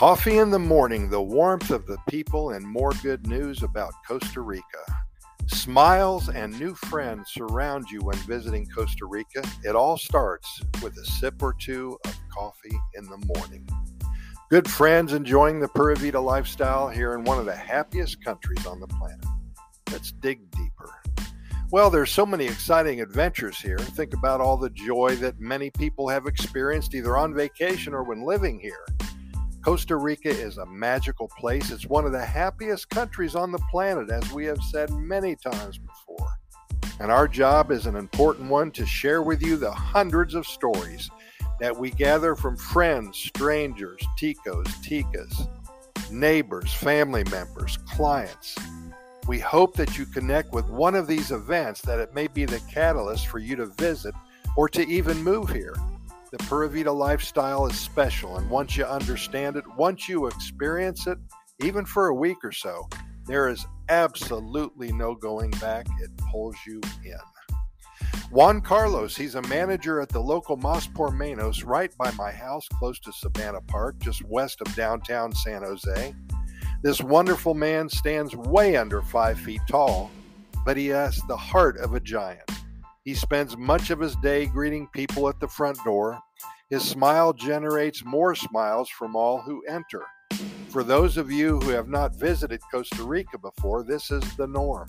Coffee in the morning, the warmth of the people, and more good news about Costa Rica. Smiles and new friends surround you when visiting Costa Rica. It all starts with a sip or two of coffee in the morning. Good friends enjoying the Pura Vida lifestyle here in one of the happiest countries on the planet. Let's dig deeper. Well, there's so many exciting adventures here. Think about all the joy that many people have experienced either on vacation or when living here. Costa Rica is a magical place. It's one of the happiest countries on the planet, as we have said many times before. And our job is an important one to share with you the hundreds of stories that we gather from friends, strangers, ticos, ticas, neighbors, family members, clients. We hope that you connect with one of these events, that it may be the catalyst for you to visit or to even move here. The Pura Vida lifestyle is special, and once you understand it, once you experience it, even for a week or so, there is absolutely no going back. It pulls you in. Juan Carlos, he's a manager at the local Mas x Menos right by my house, close to Sabana Park, just west of downtown San Jose. This wonderful man stands way under 5 feet tall, but he has the heart of a giant. He spends much of his day greeting people at the front door. His smile generates more smiles from all who enter. For those of you who have not visited Costa Rica before, this is the norm.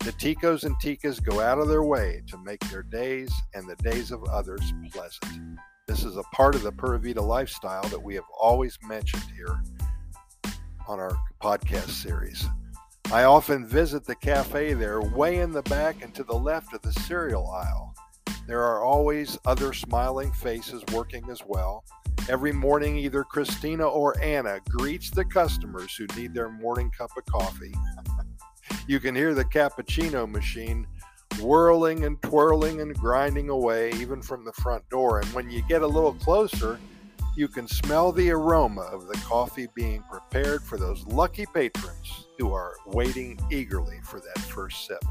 The ticos and ticas go out of their way to make their days and the days of others pleasant. This is a part of the Pura Vida lifestyle that we have always mentioned here on our podcast series. I often visit the cafe there, way in the back and to the left of the cereal aisle. There are always other smiling faces working as well. Every morning, either Christina or Anna greets the customers who need their morning cup of coffee. You can hear the cappuccino machine whirling and twirling and grinding away, even from the front door. And when you get a little closer, you can smell the aroma of the coffee being prepared for those lucky patrons who are waiting eagerly for that first sip.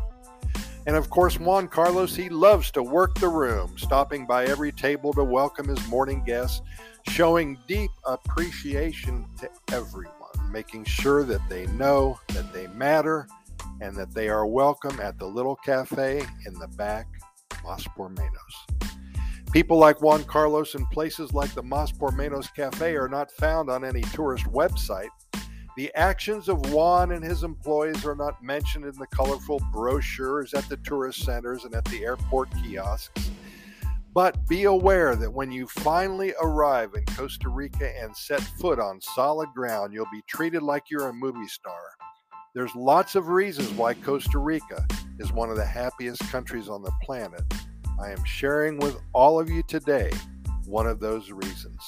And of course, Juan Carlos, he loves to work the room, stopping by every table to welcome his morning guests, showing deep appreciation to everyone, making sure that they know that they matter and that they are welcome at the little cafe in the back, Mas x Menos. People like Juan Carlos and places like the Mas x Menos Cafe are not found on any tourist website. The actions of Juan and his employees are not mentioned in the colorful brochures at the tourist centers and at the airport kiosks. But be aware that when you finally arrive in Costa Rica and set foot on solid ground, you'll be treated like you're a movie star. There's lots of reasons why Costa Rica is one of the happiest countries on the planet. I am sharing with all of you today one of those reasons.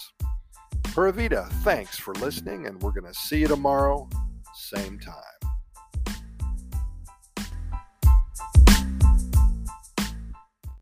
Pura Vida, thanks for listening, and we're going to see you tomorrow, same time.